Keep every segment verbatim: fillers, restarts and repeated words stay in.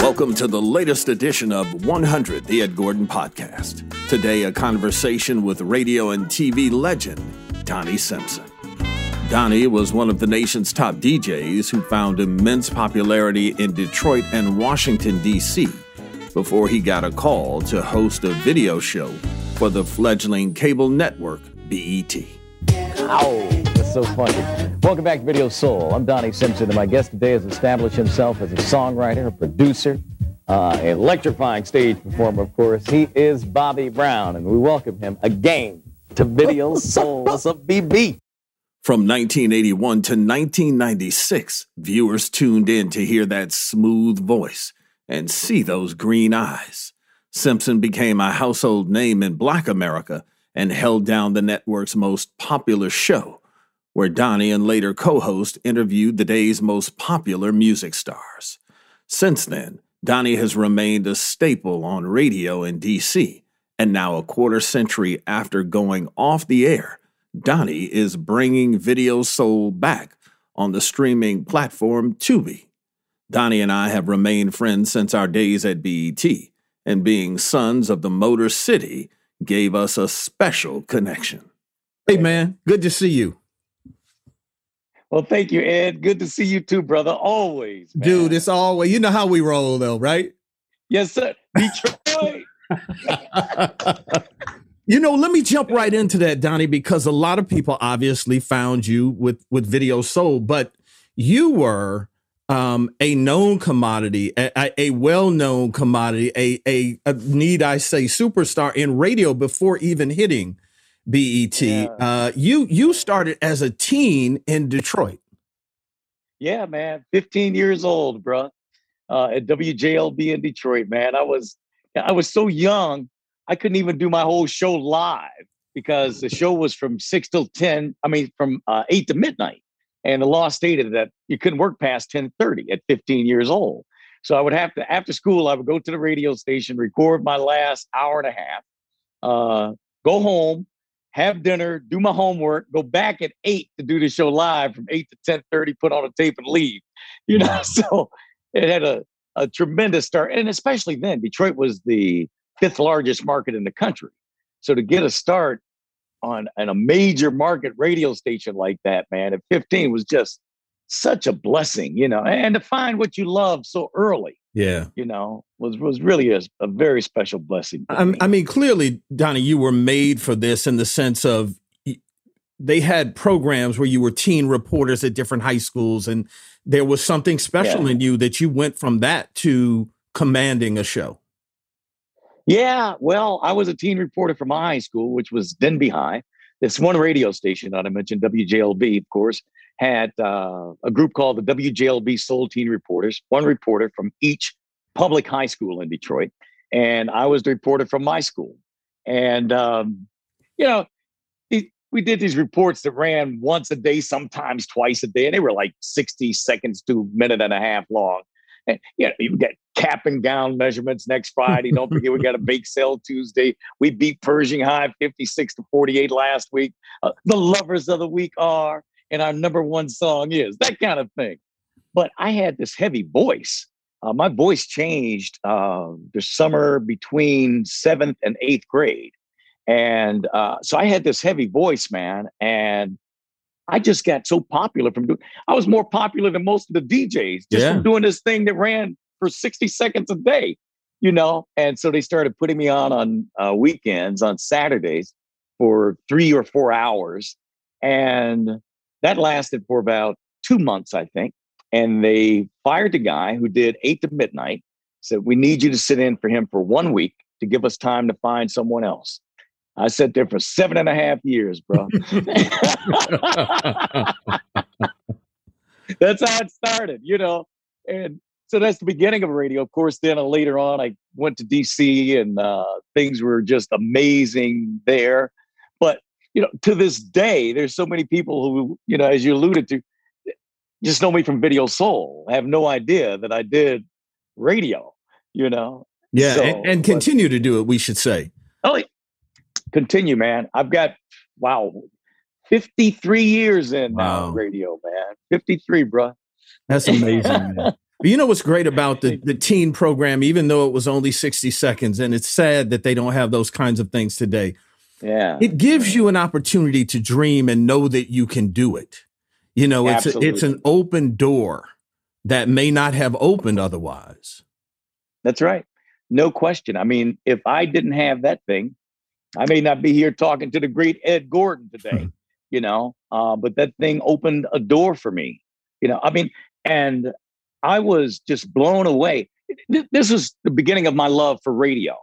Welcome to the latest edition of one hundred, the Ed Gordon Podcast. Today, a conversation with radio and T V legend, Donnie Simpson. Donnie was one of the nation's top D Js who found immense popularity in Detroit and Washington, D C before he got a call to host a video show for the fledgling cable network, B E T. Ow, that's so funny. Welcome back to Video Soul. I'm Donnie Simpson, and my guest today has established himself as a songwriter, a producer, uh, an electrifying stage performer, of course. He is Bobby Brown, and we welcome him again to Video Soul. What's up, B B? From nineteen eighty-one to nineteen ninety-six, viewers tuned in to hear that smooth voice and see those green eyes. Simpson became a household name in Black America and held down the network's most popular show, where Donnie and later co-host interviewed the day's most popular music stars. Since then, Donnie has remained a staple on radio in D C, and now a quarter century after going off the air, Donnie is bringing Video Soul back on the streaming platform Tubi. Donnie and I have remained friends since our days at B E T, and being sons of the Motor City gave us a special connection. Hey man, good to see you. Well, thank you, Ed. Good to see you too, brother. Always, man. Dude, it's always. You know how we roll, though, right? Yes, sir. Detroit. You know, let me jump right into that, Donnie, because a lot of people obviously found you with, with Video Soul, but you were um, a known commodity, a, a well-known commodity, a, a, a, need I say, superstar in radio before even hitting B E T. Yeah. Uh, you you started as a teen in Detroit. Yeah, man. fifteen years old, bro. Uh, at W J L B in Detroit, man. I was I was so young, I couldn't even do my whole show live because the show was from six till ten. I mean, from uh, eight to midnight. And the law stated that you couldn't work past ten thirty at fifteen years old. So I would have to, after school, I would go to the radio station, record my last hour and a half. Uh, go home, have dinner, do my homework, go back at eight to do the show live from eight to ten thirty, put on a tape and leave, you know? So it had a, a tremendous start. And especially then, Detroit was the fifth largest market in the country. So to get a start on, on a major market radio station like that, man, at fifteen was just such a blessing, you know, and to find what you love so early. Yeah. You know, was was really a, a very special blessing. I, I mean, clearly, Donnie, you were made for this in the sense of they had programs where you were teen reporters at different high schools, and there was something special yeah. in you that you went from that to commanding a show. Yeah, well, I was a teen reporter from my high school, which was Denby High. This one radio station that I mentioned, W J L B, of course, had uh, a group called the W J L B Soul Teen Reporters, one reporter from each public high school in Detroit. And I was the reporter from my school. And, um, you know, th- we did these reports that ran once a day, sometimes twice a day. And they were like sixty seconds to a minute and a half long. And, you know, you get cap and gown measurements next Friday. Don't forget, we got a bake sale Tuesday. We beat Pershing High fifty-six to forty-eight last week. Uh, the lovers of the week are, and our number one song is, that kind of thing. But I had this heavy voice. Uh, my voice changed uh, the summer between seventh and eighth grade. And uh, so I had this heavy voice, man. And I just got so popular from doing, I was more popular than most of the D Js just yeah. from doing this thing that ran for sixty seconds a day, you know? And so they started putting me on, on uh, weekends, on Saturdays for three or four hours. And that lasted for about two months, I think. And they fired the guy who did eight to midnight, said, we need you to sit in for him for one week to give us time to find someone else. I sat there for seven and a half years, bro. That's how it started, you know. And so that's the beginning of radio. Of course, then later on, I went to D C and uh, things were just amazing there. But, you know, to this day, there's so many people who, you know, as you alluded to, just know me from Video Soul. I have no idea that I did radio, you know. Yeah, so, and, and continue but, to do it, we should say. Oh, continue, man. I've got, wow, fifty-three years in wow. now radio, man. fifty-three, bro. That's amazing, man. You know what's great about the, the teen program, even though it was only sixty seconds, and it's sad that they don't have those kinds of things today. Yeah. It gives you an opportunity to dream and know that you can do it. You know, it's a, it's an open door that may not have opened otherwise. That's right. No question. I mean, if I didn't have that thing, I may not be here talking to the great Ed Gordon today, you know, uh, but that thing opened a door for me, you know, I mean, and I was just blown away. This was the beginning of my love for radio.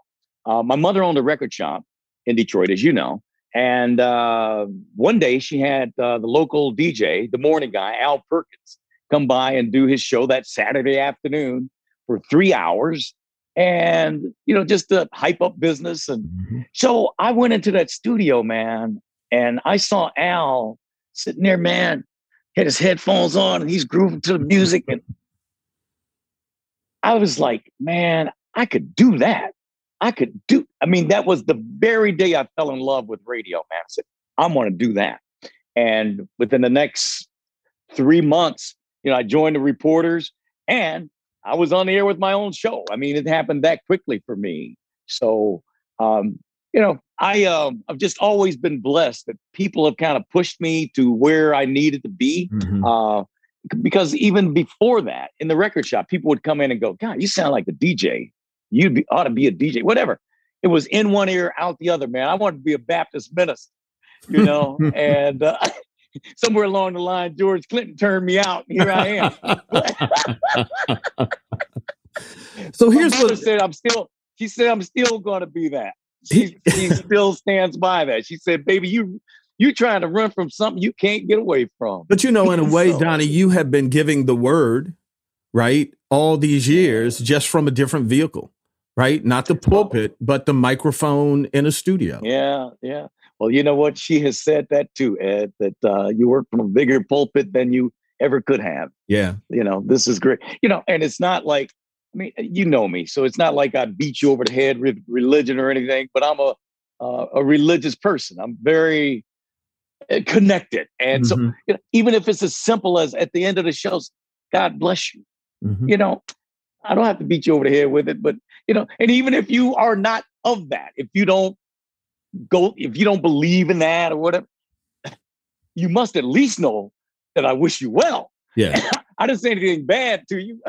Uh, my mother owned a record shop in Detroit, as you know. And uh, one day she had uh, the local D J, the morning guy, Al Perkins, come by and do his show that Saturday afternoon for three hours. And, you know, just to hype up business. And mm-hmm. so I went into that studio, man, and I saw Al sitting there, man, had his headphones on and he's grooving to the music. And I was like, man, I could do that. I could do. I mean, that was the very day I fell in love with radio, man. I said, I'm going to do that. And within the next three months, you know, I joined the reporters and I was on the air with my own show. I mean, it happened that quickly for me. So, um, you know, I, um, I've just always been blessed that people have kind of pushed me to where I needed to be. Mm-hmm. Uh, because even before that, in the record shop, people would come in and go, God, you sound like a D J. You be, ought to be a D J, whatever. It was in one ear, out the other, man. I wanted to be a Baptist minister, you know, and uh, somewhere along the line, George Clinton turned me out. Here I am. So here's my mother said, I'm still, she said, I'm still going to be that. She, she still stands by that. She said, baby, you, you trying to run from something you can't get away from. But, you know, in a way, so, Donnie, you have been giving the word, right, all these years, just from a different vehicle, right? Not the pulpit, but the microphone in a studio. Yeah. Yeah. Well, you know what? She has said that too, Ed, that uh, you work from a bigger pulpit than you ever could have. Yeah. You know, this is great. You know, and it's not like, I mean, you know me, so it's not like I beat you over the head with religion or anything, but I'm a, uh, a religious person. I'm very connected. And mm-hmm. so you know, even if it's as simple as at the end of the show, God bless you. Mm-hmm. You know, I don't have to beat you over the head with it, but, you know, and even if you are not of that, if you don't go, if you don't believe in that or whatever, you must at least know that I wish you well. Yeah. I didn't say anything bad to you,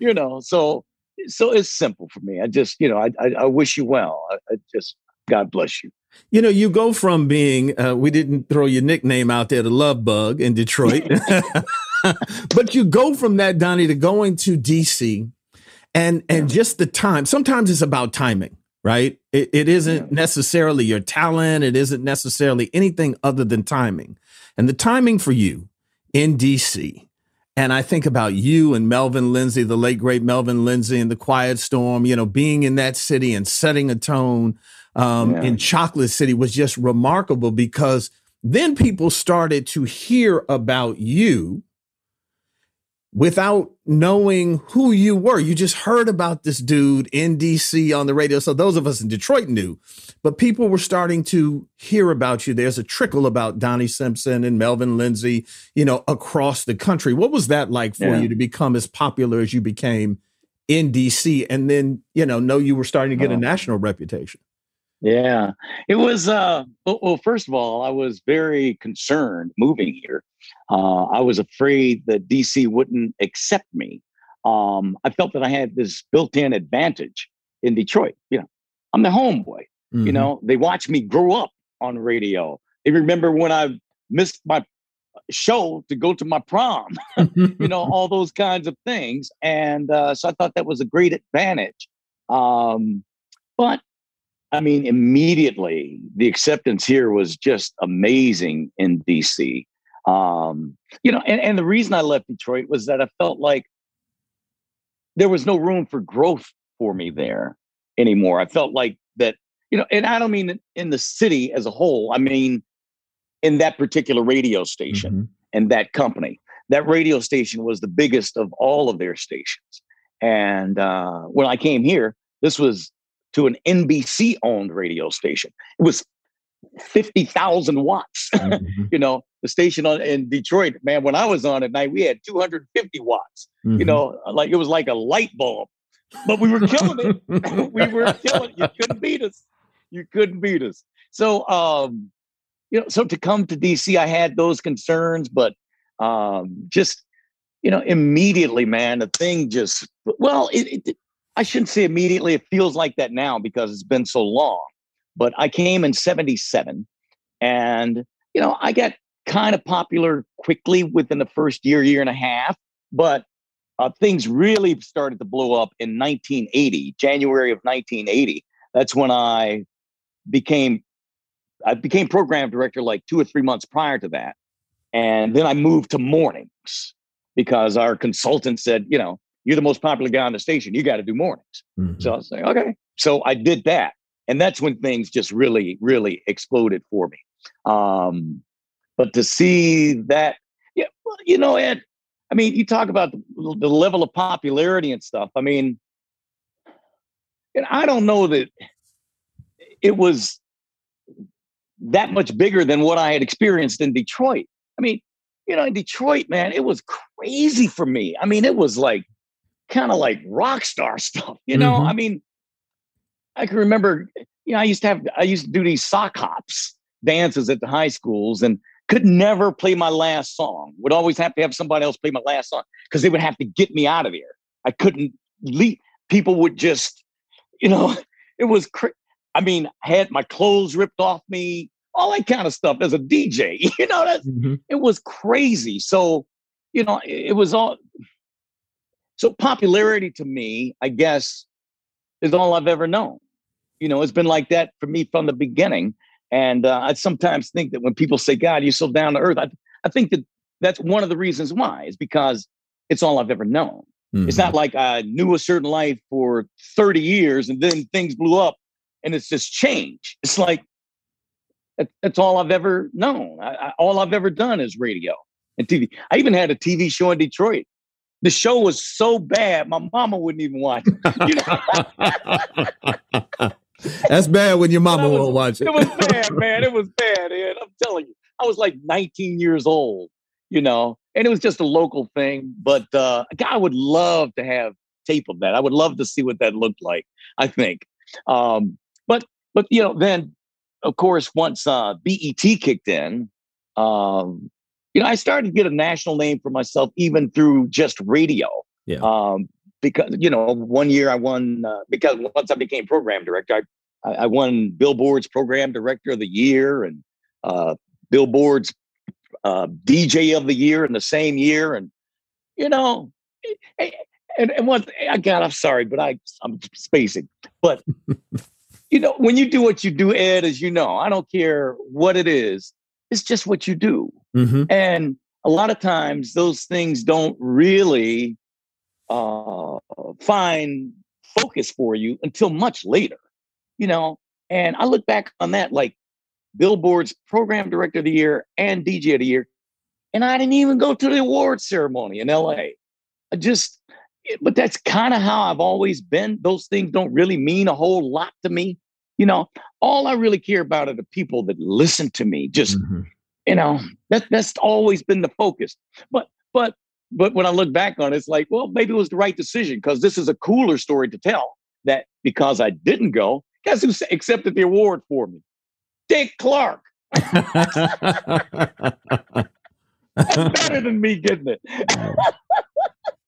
you know, so, so it's simple for me. I just, you know, I, I, I wish you well. I, I just, God bless you. You know, you go from being, uh, we didn't throw your nickname out there, the Love Bug in Detroit, but you go from that, Donnie, to going to D C and, and yeah. just the time, sometimes it's about timing, right? It, it isn't yeah. necessarily your talent. It isn't necessarily anything other than timing. And the timing for you in D C, and I think about you and Melvin Lindsey, the late, great Melvin Lindsey and the Quiet Storm, you know, being in that city and setting a tone um, yeah. in Chocolate City was just remarkable, because then people started to hear about you without knowing who you were. You just heard about this dude in D C on the radio. So those of us in Detroit knew, but people were starting to hear about you. There's a trickle about Donnie Simpson and Melvin Lindsey, you know, across the country. What was that like for yeah. you to become as popular as you became in D C? And then, you know, know you were starting to get oh. a national reputation. Yeah, it was, uh, well, first of all, I was very concerned moving here. Uh, I was afraid that D C wouldn't accept me. Um, I felt that I had this built-in advantage in Detroit. You know, I'm the homeboy. Mm-hmm. You know, they watched me grow up on radio. They remember when I missed my show to go to my prom, you know, all those kinds of things. And uh, so I thought that was a great advantage. Um, but I mean, immediately, the acceptance here was just amazing in D C. Um, you know, and, and the reason I left Detroit was that I felt like there was no room for growth for me there anymore. I felt like that, you know, and I don't mean in the city as a whole. I mean, in that particular radio station mm-hmm. and that company. That radio station was the biggest of all of their stations. And uh, when I came here, this was to an N B C-owned radio station. It was fifty thousand watts. Mm-hmm. You know, the station on, in Detroit, man, when I was on at night, we had two hundred fifty watts. Mm-hmm. You know, like it was like a light bulb. But we were killing it. we were killing it. You couldn't beat us. You couldn't beat us. So, um, you know, so to come to D C, I had those concerns. But um, just, you know, immediately, man, the thing just, well, it, it I shouldn't say immediately. It feels like that now because it's been so long. But I came in seventy-seven and, you know, I got kind of popular quickly within the first year, year and a half. But uh, things really started to blow up in nineteen eighty, January of nineteen eighty. That's when I became, I became program director like two or three months prior to that. And then I moved to mornings because our consultant said, you know, you're the most popular guy on the station. You got to do mornings. Mm-hmm. So I was like, okay. So I did that. And that's when things just really, really exploded for me. Um, but to see that, yeah, well, you know, Ed, I mean, you talk about the, the level of popularity and stuff. I mean, and I don't know that it was that much bigger than what I had experienced in Detroit. I mean, you know, in Detroit, man, it was crazy for me. I mean, it was like, kind of like rock star stuff, you know. Mm-hmm. I mean, I can remember, you know, I used to have, I used to do these sock hops dances at the high schools and could never play my last song. Would always have to have somebody else play my last song because they would have to get me out of there. I couldn't leave. People would just, you know, it was, cr- I mean, I had my clothes ripped off me, all that kind of stuff as a D J, you know, that's, mm-hmm. it was crazy. So, you know, it, it was all. So popularity to me, I guess, is all I've ever known. You know, it's been like that for me from the beginning. And uh, I sometimes think that when people say, God, you're so down to earth, I, I think that that's one of the reasons why, is because it's all I've ever known. Mm-hmm. It's not like I knew a certain life for thirty years and then things blew up and it's just change. It's like, that's all I've ever known. I, I, all I've ever done is radio and T V. I even had a T V show in Detroit. The show was so bad, my mama wouldn't even watch it. You know? That's bad when your mama was, won't watch it. It was bad, man. It was bad, Ed. I'm telling you. I was like nineteen years old, you know, and it was just a local thing. But uh, I would love to have tape of that. I would love to see what that looked like, I think. Um, but, but you know, then, of course, once uh, B E T kicked in, um, you know, I started to get a national name for myself, even through just radio. Yeah. Um, because, you know, one year I won, uh, because once I became program director, I, I won Billboard's Program Director of the Year and uh, Billboard's uh, D J of the Year in the same year. And, you know, and, and once, God, I'm sorry, but I, I'm spacing. But, you know, when you do what you do, Ed, as you know, I don't care what it is. It's just what you do. Mm-hmm. And a lot of times those things don't really uh, find focus for you until much later, you know? And I look back on that, like Billboard's Program Director of the Year and D J of the Year. And I didn't even go to the awards ceremony in L A. I just, but that's kind of how I've always been. Those things don't really mean a whole lot to me. You know, all I really care about are the people that listen to me. Just, mm-hmm. you know, that that's always been the focus. But but but when I look back on it, it's like, well, maybe it was the right decision, because this is a cooler story to tell, that because I didn't go, guess who accepted the award for me? Dick Clark. That's better than me getting it.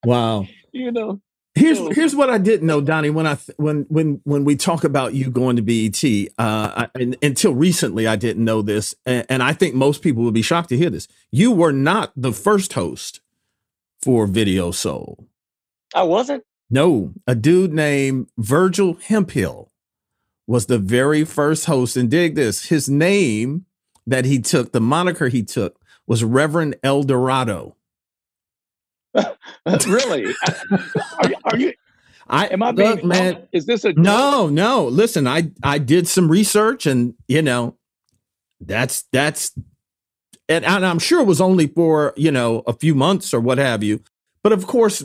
Wow. You know. Here's here's what I didn't know, Donnie. When I when when when we talk about you going to B E T, uh, I, and, until recently, I didn't know this, and, and I think most people would be shocked to hear this. You were not the first host for Video Soul. I wasn't. No, a dude named Virgil Hemphill was the very first host. And dig this: his name that he took, the moniker he took, was Reverend El Dorado. Really? Are you, are you? I am I being, look, man, is this a joke? No, no. Listen, I I did some research, and you know, that's that's, and, and I'm sure it was only for you know a few months or what have you. But of course,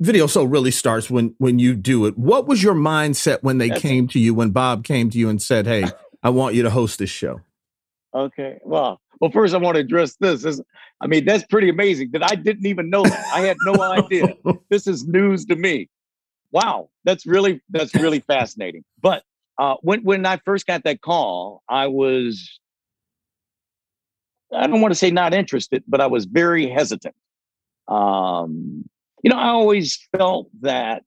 Video Soul really starts when when you do it. What was your mindset when they that's came to you? When Bob came to you and said, "Hey, I want you to host this show." Okay. Well. Well, first, I want to address this. this. I mean, that's pretty amazing that I didn't even know that. I had no idea. This is news to me. Wow, that's really that's really fascinating. But uh, when when I first got that call, I was, I don't want to say not interested, but I was very hesitant. Um, you know, I always felt that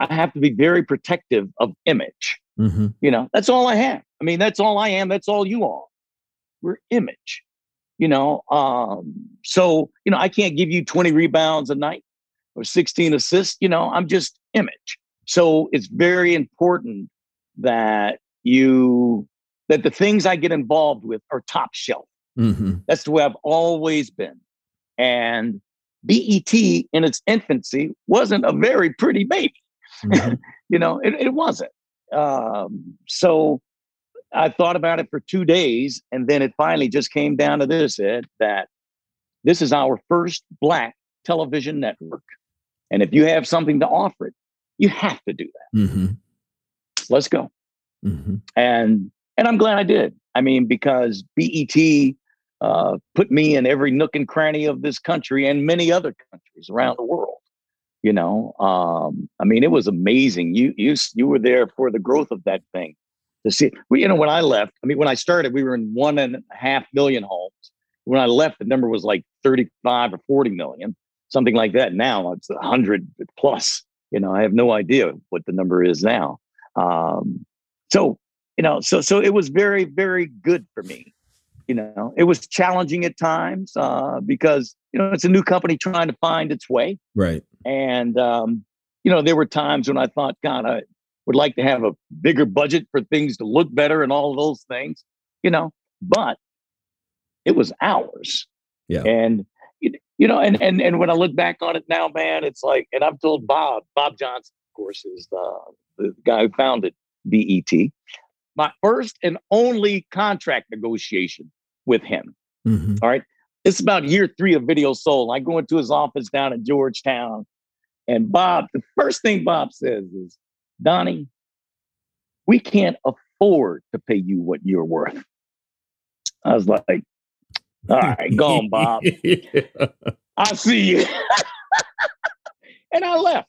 I have to be very protective of image. Mm-hmm. You know, that's all I have. I mean, that's all I am. That's all you are. We're image, you know. Um, so, you know, I can't give you twenty rebounds a night or sixteen assists. You know, I'm just image. So it's very important that you, that the things I get involved with are top shelf. Mm-hmm. That's the way I've always been. And B E T in its infancy wasn't a very pretty baby. Mm-hmm. You know, it, it wasn't. Um, so, I thought about it for two days, and then it finally just came down to this, Ed, that this is our first Black television network. And if you have something to offer it, you have to do that. Mm-hmm. Let's go. Mm-hmm. And and I'm glad I did. I mean, because B E T uh, put me in every nook and cranny of this country and many other countries around the world. You know, um, I mean, it was amazing. You, you, you were there for the growth of that thing. To see, well, you know, when I left, I mean, when I started, we were in one and a half million homes. When I left, the number was like thirty-five or forty million, something like that. Now it's a hundred plus. You know, I have no idea what the number is now. Um, so, you know, so so it was very, very good for me. You know, it was challenging at times uh, because you know it's a new company trying to find its way. Right. And um, you know, there were times when I thought, God, I would like to have a bigger budget for things to look better and all of those things, you know, but it was ours. Yeah. And, you know, and, and, and when I look back on it now, man, it's like, and I've told Bob, Bob Johnson, of course, is the, the guy who founded B E T, my first and only contract negotiation with him. Mm-hmm. All right. It's about year three of Video Soul. I go into his office down in Georgetown, and Bob, the first thing Bob says is, Donnie, we can't afford to pay you what you're worth. I was like, all right, go on, Bob. Yeah. I'll see you. And I left.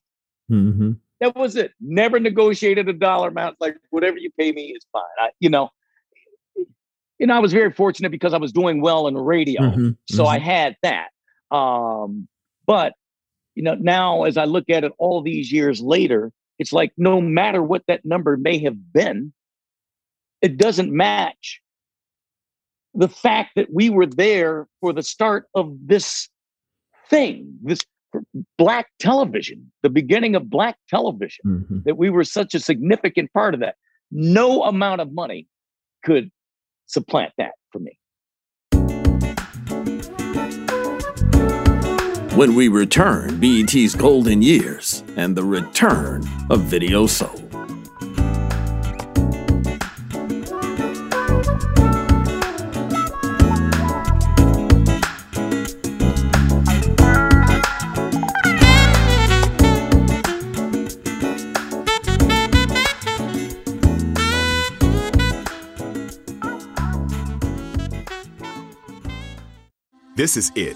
Mm-hmm. That was it. Never negotiated a dollar amount. Like, whatever you pay me is fine. I, you know, and I was very fortunate because I was doing well in the radio. Mm-hmm. So mm-hmm. I had that. Um, but, you know, now as I look at it all these years later, it's like, no matter what that number may have been, it doesn't match the fact that we were there for the start of this thing, this Black television, the beginning of Black television, mm-hmm. that we were such a significant part of that. No amount of money could supplant that for me. When we return, B E T's golden years and the return of Video Soul. This is it,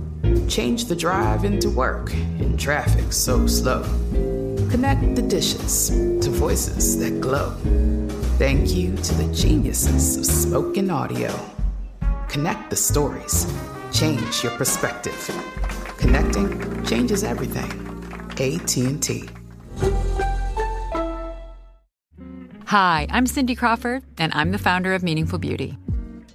Change the drive into work in traffic so slow. Connect the dishes to voices that glow. Thank you to the geniuses of spoken audio. Connect the stories. Change your perspective. Connecting changes everything. A T and T. Hi, I'm Cindy Crawford, and I'm the founder of Meaningful Beauty.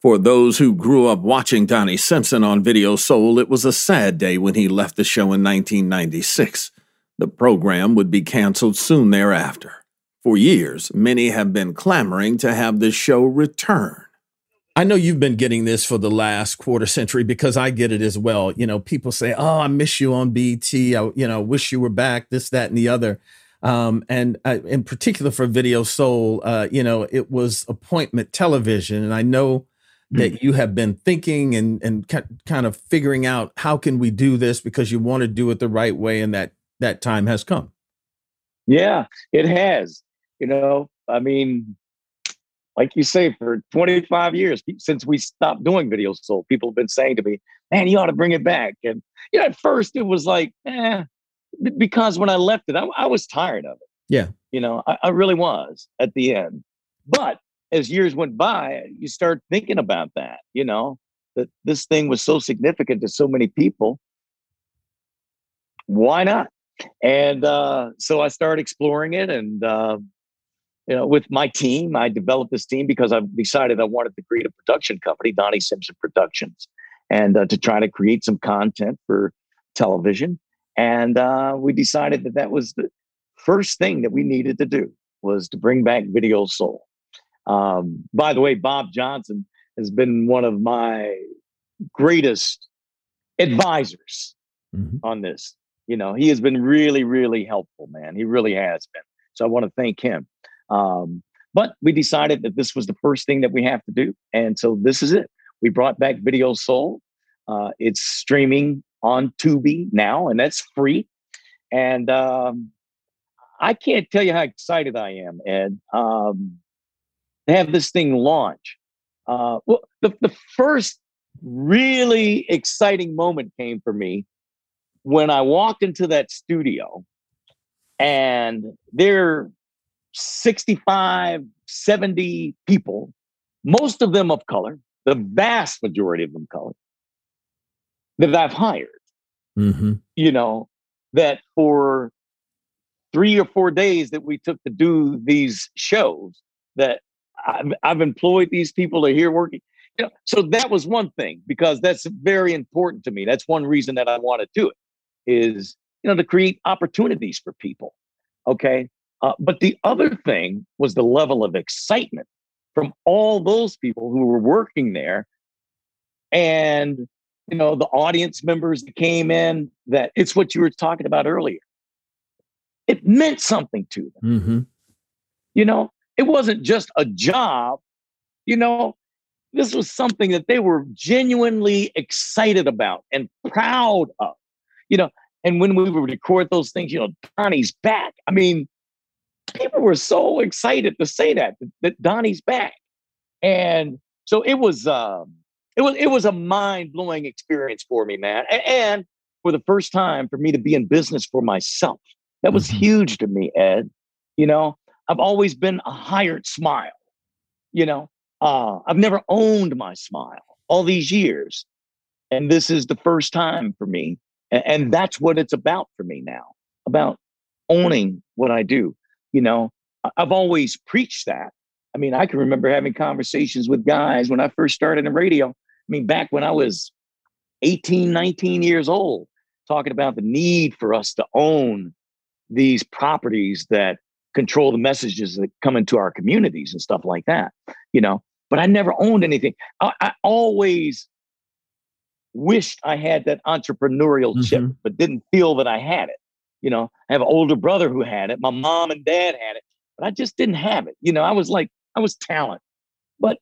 For those who grew up watching Donnie Simpson on Video Soul, it was a sad day when he left the show in nineteen ninety-six. The program would be canceled soon thereafter. For years, many have been clamoring to have the show return. I know you've been getting this for the last quarter century because I get it as well. You know, people say, oh, I miss you on B E T. I, you know, wish you were back, this, that, and the other. Um, and uh, in particular for Video Soul, uh, you know, it was appointment television. And I know that you have been thinking and and kind of figuring out how can we do this because you want to do it the right way, and that that time has come. Yeah, it has. You know, I mean, like you say, for twenty-five years since we stopped doing Video Soul, people have been saying to me, man, you ought to bring it back. And you know, at first it was like, eh, because when I left it, I, I was tired of it. Yeah. You know, I, I really was at the end. But as years went by, you start thinking about that, you know, that this thing was so significant to so many people. Why not? And uh, so I started exploring it. And, uh, you know, with my team, I developed this team because I decided I wanted to create a production company, Donnie Simpson Productions, and uh, to try to create some content for television. And uh, we decided that that was the first thing that we needed to do, was to bring back Video Soul. Um, by the way, Bob Johnson has been one of my greatest advisors mm-hmm. on this. You know, he has been really, really helpful, man. He really has been. So I want to thank him. Um, but we decided that this was the first thing that we have to do. And so this is it. We brought back Video Soul. Uh, it's streaming on Tubi now, and that's free. And um, I can't tell you how excited I am, Ed, um, to have this thing launch. Uh, well, the, the first really exciting moment came for me when I walked into that studio, and there sixty-five, seventy people, most of them of color, the vast majority of them color, that I've hired, mm-hmm. you know, that for three or four days that we took to do these shows, that I've, I've employed these people, are here working. You know, so that was one thing, because that's very important to me. That's one reason that I want to do it, is, you know, to create opportunities for people. Okay. Uh, but the other thing was the level of excitement from all those people who were working there, and, you know, the audience members that came in, that it's what you were talking about earlier. It meant something to them. Mm-hmm. You know, it wasn't just a job, you know, this was something that they were genuinely excited about and proud of, you know. And when we would record those things, you know, Donnie's back. I mean, people were so excited to say that, that Donnie's back. And so it was, um, it was, it was a mind blowing experience for me, man. And, and for the first time for me to be in business for myself, that was huge to me, Ed. You know, I've always been a hired smile, you know, uh, I've never owned my smile all these years. And this is the first time for me. And, and that's what it's about for me now, about owning what I do. You know, I've always preached that. I mean, I can remember having conversations with guys when I first started in radio. I mean, back when I was eighteen, nineteen years old, talking about the need for us to own these properties that control the messages that come into our communities and stuff like that, you know. But I never owned anything. I, I always wished I had that entrepreneurial mm-hmm. chip, but didn't feel that I had it. You know, I have an older brother who had it. My mom and dad had it, but I just didn't have it. You know, I was like, I was talented. But,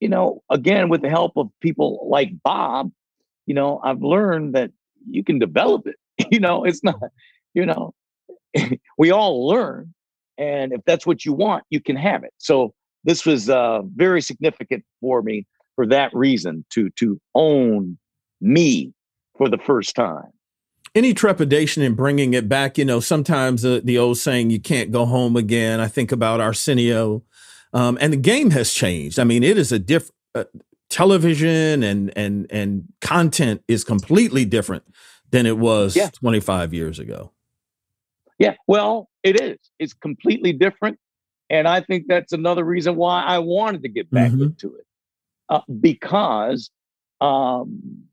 you know, again, with the help of people like Bob, you know, I've learned that you can develop it. You know, it's not, you know, we all learn. And if that's what you want, you can have it. So this was uh, very significant for me for that reason, to to own me for the first time. Any trepidation in bringing it back? You know, sometimes uh, the old saying, you can't go home again. I think about Arsenio, um, and the game has changed. I mean, it is a different uh, television and, and, and content is completely different than it was yeah. twenty-five years ago. Yeah, well, it is. It's completely different. And I think that's another reason why I wanted to get back mm-hmm. into it, uh, because, um,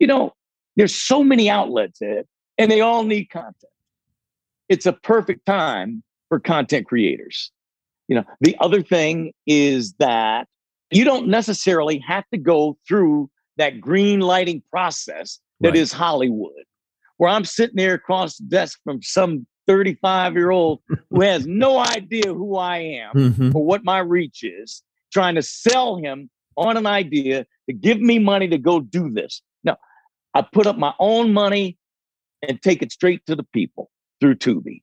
you know, there's so many outlets, Ed, and they all need content. It's a perfect time for content creators. You know, the other thing is that you don't necessarily have to go through that green lighting process that right. is Hollywood, where I'm sitting there across the desk from some thirty-five-year-old who has no idea who I am mm-hmm. or what my reach is, trying to sell him on an idea to give me money to go do this. No. I put up my own money and take it straight to the people through Tubi.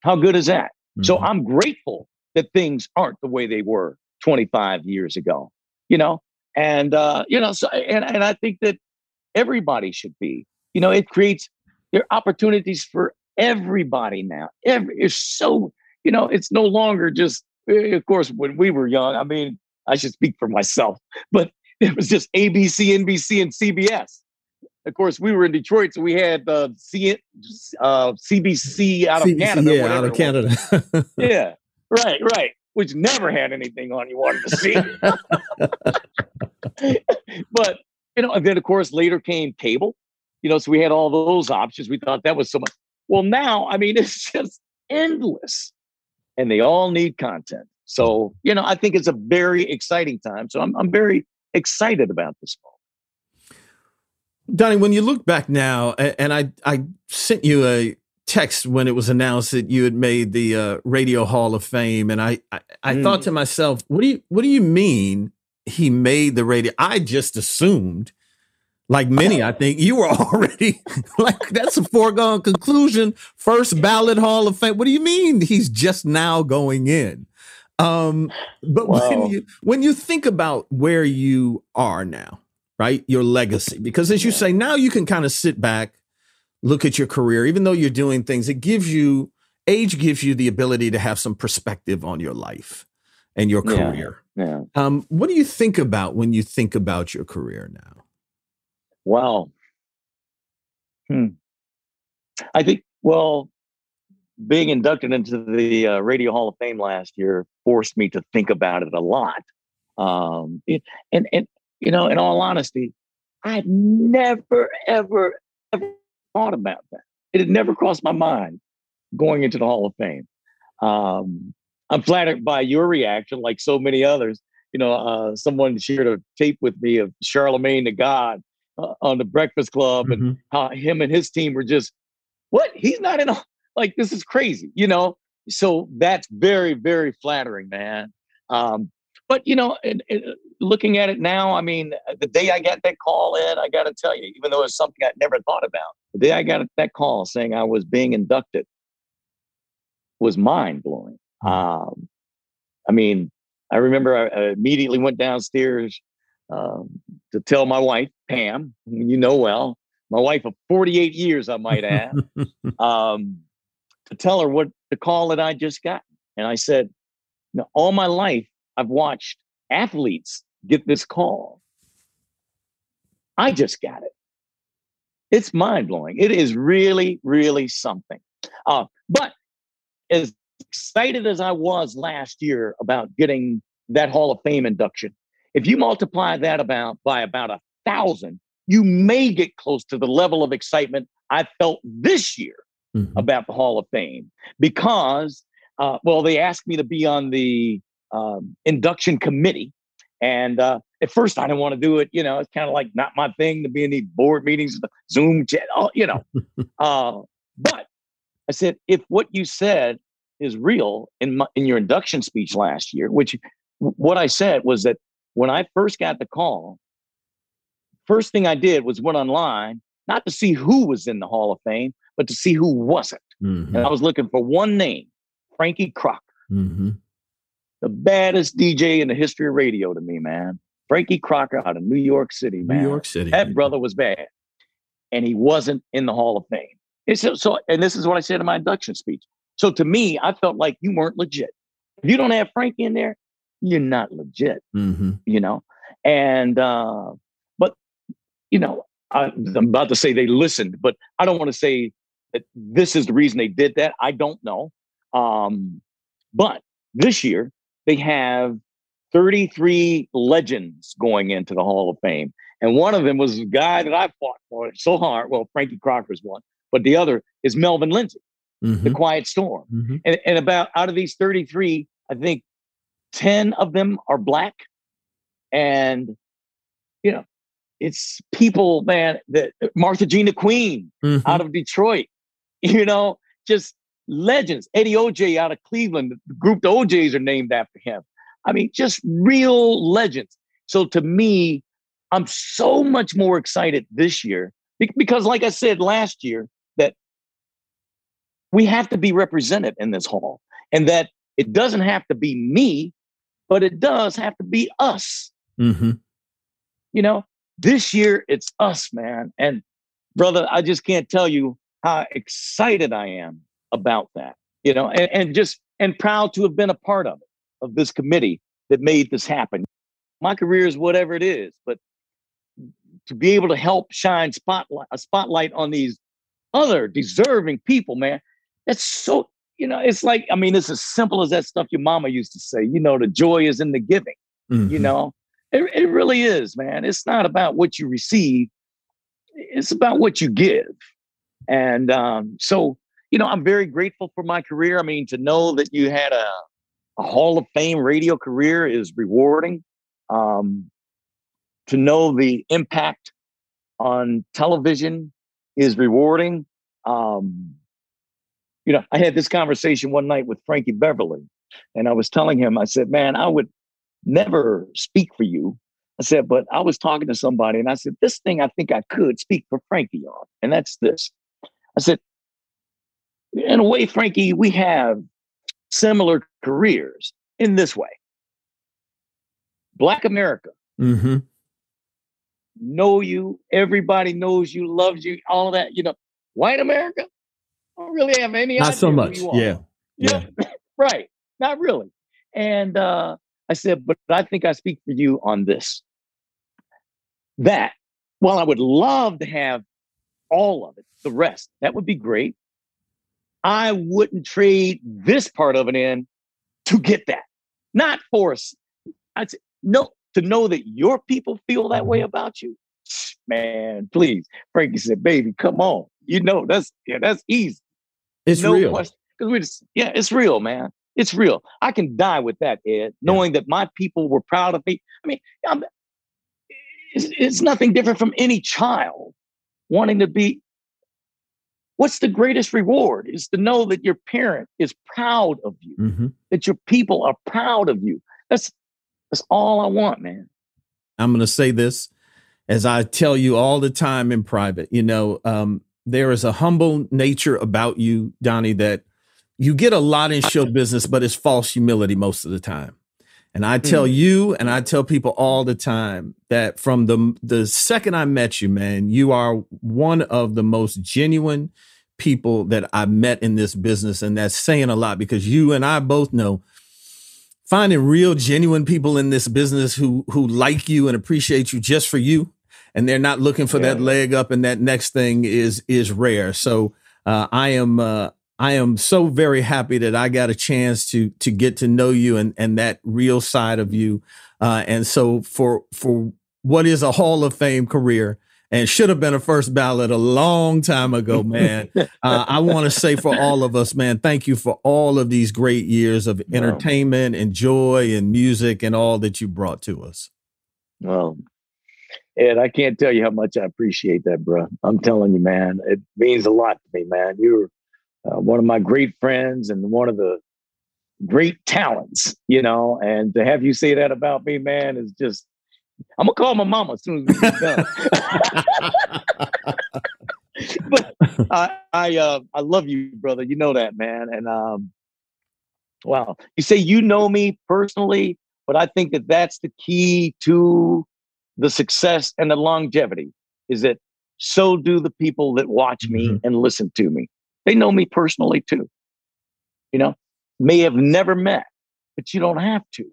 How good is that? Mm-hmm. So I'm grateful that things aren't the way they were twenty-five years ago, you know? And, uh, you know, so, and, and I think that everybody should be, you know, it creates there are opportunities for everybody now. Every, it's so, you know, it's no longer just, of course, when we were young, I mean, I should speak for myself, but it was just A B C, N B C, and C B S. Of course, we were in Detroit, so we had uh, C- uh, C B C out of C B C, Canada. Yeah, out of Canada. Yeah, right, right. Which never had anything on you wanted to see. But, you know, and then, of course, later came cable. You know, so we had all those options. We thought that was so much. Well, now, I mean, it's just endless. And they all need content. So, you know, I think it's a very exciting time. So I'm, I'm very excited about this moment. Donnie, when you look back now, and I, I sent you a text when it was announced that you had made the uh, Radio Hall of Fame, and I, I, I mm. thought to myself, what do you, what do you mean he made the radio? I just assumed, like many, I think, you were already like that's a foregone conclusion. First ballot Hall of Fame. What do you mean he's just now going in? Um, but wow. when you when you think about where you are now. Right? Your legacy. Because as you say, now you can kind of sit back, look at your career, even though you're doing things, it gives you, age gives you the ability to have some perspective on your life and your career. Yeah, yeah. Um, what do you think about when you think about your career now? Wow. Hmm. I think, well, being inducted into the uh, Radio Hall of Fame last year forced me to think about it a lot. Um, it, and, and, You know, in all honesty, I had never, ever, ever thought about that. It had never crossed my mind going into the Hall of Fame. Um, I'm flattered by your reaction, like so many others. You know, uh, someone shared a tape with me of Charlemagne the God uh, on the Breakfast Club, mm-hmm. and how him and his team were just, what? He's not in a, like, this is crazy, you know? So that's very, very flattering, man. Um, But, you know, it, it, looking at it now, I mean, the day I got that call in, I got to tell you, even though it's something I'd never thought about, the day I got that call saying I was being inducted was mind blowing. Um, I mean, I remember I immediately went downstairs um, to tell my wife, Pam, you know, well, my wife of forty-eight years, I might add, um, to tell her what the call that I just got. And I said, you know, all my life, I've watched athletes get this call. I just got it. It's mind blowing. It is really, really something. Uh, but as excited as I was last year about getting that Hall of Fame induction, if you multiply that about by about a thousand, you may get close to the level of excitement I felt this year mm-hmm. about the Hall of Fame because, uh, well, they asked me to be on the Um, induction committee. And uh, at first I didn't want to do it. You know, it's kind of like not my thing to be in these board meetings, Zoom chat, all, you know. uh, but I said, if what you said is real in my, in your induction speech last year, which what I said was that when I first got the call, first thing I did was went online, not to see who was in the Hall of Fame, but to see who wasn't. Mm-hmm. And I was looking for one name, Frankie Crocker. Mm-hmm. The baddest D J in the history of radio to me, man. Frankie Crocker out of New York City, man. New York City. That brother was bad. And he wasn't in the Hall of Fame. And, so, so, and this is what I said in my induction speech. So to me, I felt like you weren't legit. If you don't have Frankie in there, you're not legit, mm-hmm. you know? And, uh, but, you know, I, I'm about to say they listened, but I don't want to say that this is the reason they did that. I don't know. Um, but this year, they have thirty-three legends going into the Hall of Fame. And one of them was a guy that I fought for so hard. Well, Frankie Crocker's one, but the other is Melvin Lindsey, mm-hmm. The Quiet Storm. Mm-hmm. And, and about out of these thirty-three, I think ten of them are black. And, you know, it's people, man, that Martha Jean the Queen mm-hmm. out of Detroit, you know, just legends. Eddie O J out of Cleveland, the group the O Js are named after him. I mean, just real legends. So to me, I'm so much more excited this year because, like I said last year, that we have to be represented in this hall and that It doesn't have to be me, but it does have to be us. Mm-hmm. You know, this year it's us, man. And brother, I just can't tell you how excited I am about that, you know, and, and just and proud to have been a part of it, of this committee that made this happen. My career is whatever it is, but to be able to help shine spotlight, a spotlight on these other deserving people, man, that's so, you know, it's like, I mean, it's as simple as that stuff your mama used to say, you know, the joy is in the giving, mm-hmm. you know, it, it really is, man. It's not about what you receive. It's about what you give. And um, so, you know, I'm very grateful for my career. I mean, to know that you had a, a Hall of Fame radio career is rewarding. Um, to know the impact on television is rewarding. Um, you know, I had this conversation one night with Frankie Beverly, and I was telling him, I said, man, I would never speak for you. I said, but I was talking to somebody and I said, this thing, I think I could speak for Frankie on. And that's this. I said, in a way, Frankie, we have similar careers in this way. Black America. Mm-hmm. Know you. Everybody knows you, loves you, all of that. You know, white America don't really have any idea. Not so much. Yeah. Yeah. Yeah. Right. Not really. And uh, I said, but I think I speak for you on this. That, while I would love to have all of it, the rest, that would be great. I wouldn't trade this part of it in to get that. Not for us. I'd say, no, to know that your people feel that way about you, man, please. Frankie said, baby, come on. You know, that's yeah, that's easy. It's no real. Question, 'cause we just, yeah, it's real, man. It's real. I can die with that, Ed, knowing yeah. that my people were proud of me. I mean, I'm, it's, it's nothing different from any child wanting to be. What's the greatest reward is to know that your parent is proud of you, mm-hmm. that your people are proud of you. That's That's all I want, man. I'm going to say this, as I tell you all the time in private, you know, um, there is a humble nature about you, Donnie, that you get a lot in show business, but it's false humility most of the time. And I tell mm. you, and I tell people all the time that from the, the second I met you, man, you are one of the most genuine people that I met in this business. And that's saying a lot, because you and I both know finding real, genuine people in this business who who like you and appreciate you just for you, and they're not looking for yeah. that leg up and that next thing is is rare. So uh, I am uh, I am so very happy that I got a chance to to get to know you and and that real side of you. Uh, and so for for what is a Hall of Fame career and should have been a first ballot a long time ago, man, uh, I want to say for all of us, man, thank you for all of these great years of entertainment and joy and music and all that you brought to us. Well, Ed, I can't tell you how much I appreciate that, bro. I'm telling you, man, it means a lot to me, man. You're uh, one of my great friends and one of the great talents, you know, and to have you say that about me, man, is just, I'm gonna call my mama as soon as we get done. But I, I, uh, I love you, brother. You know that, man. And um, wow, you say you know me personally, but I think that that's the key to the success and the longevity. Is that so? Do the people that watch me mm-hmm. and listen to me? They know me personally too. You know, may have never met, but you don't have to.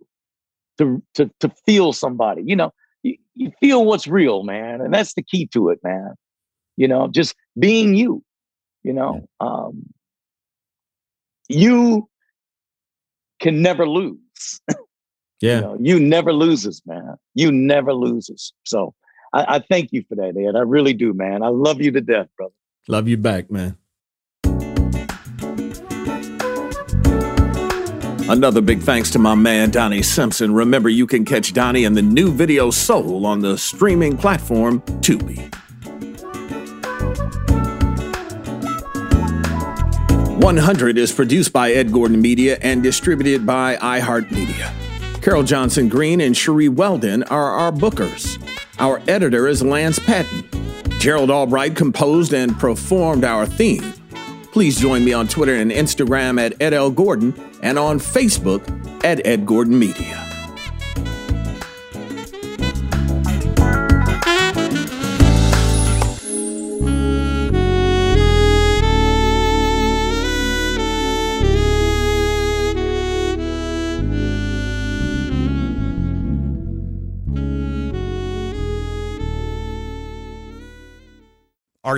To, to to feel somebody, you know, you, you feel what's real, man. And that's the key to it, man. You know, just being you, you know, um, you can never lose. Yeah. You know, you never loses, man. You never loses. So I, I thank you for that, Ed. I really do, man. I love you to death, brother. Love you back, man. Another big thanks to my man, Donnie Simpson. Remember, you can catch Donnie in the new Video Soul on the streaming platform Tubi. one hundred is produced by Ed Gordon Media and distributed by iHeartMedia. Carol Johnson Green and Cherie Weldon are our bookers. Our editor is Lance Patton. Gerald Albright composed and performed our theme. Please join me on Twitter and Instagram at Ed L. Gordon and on Facebook at Ed Gordon Media. Are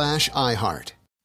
iHeart.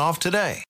off today.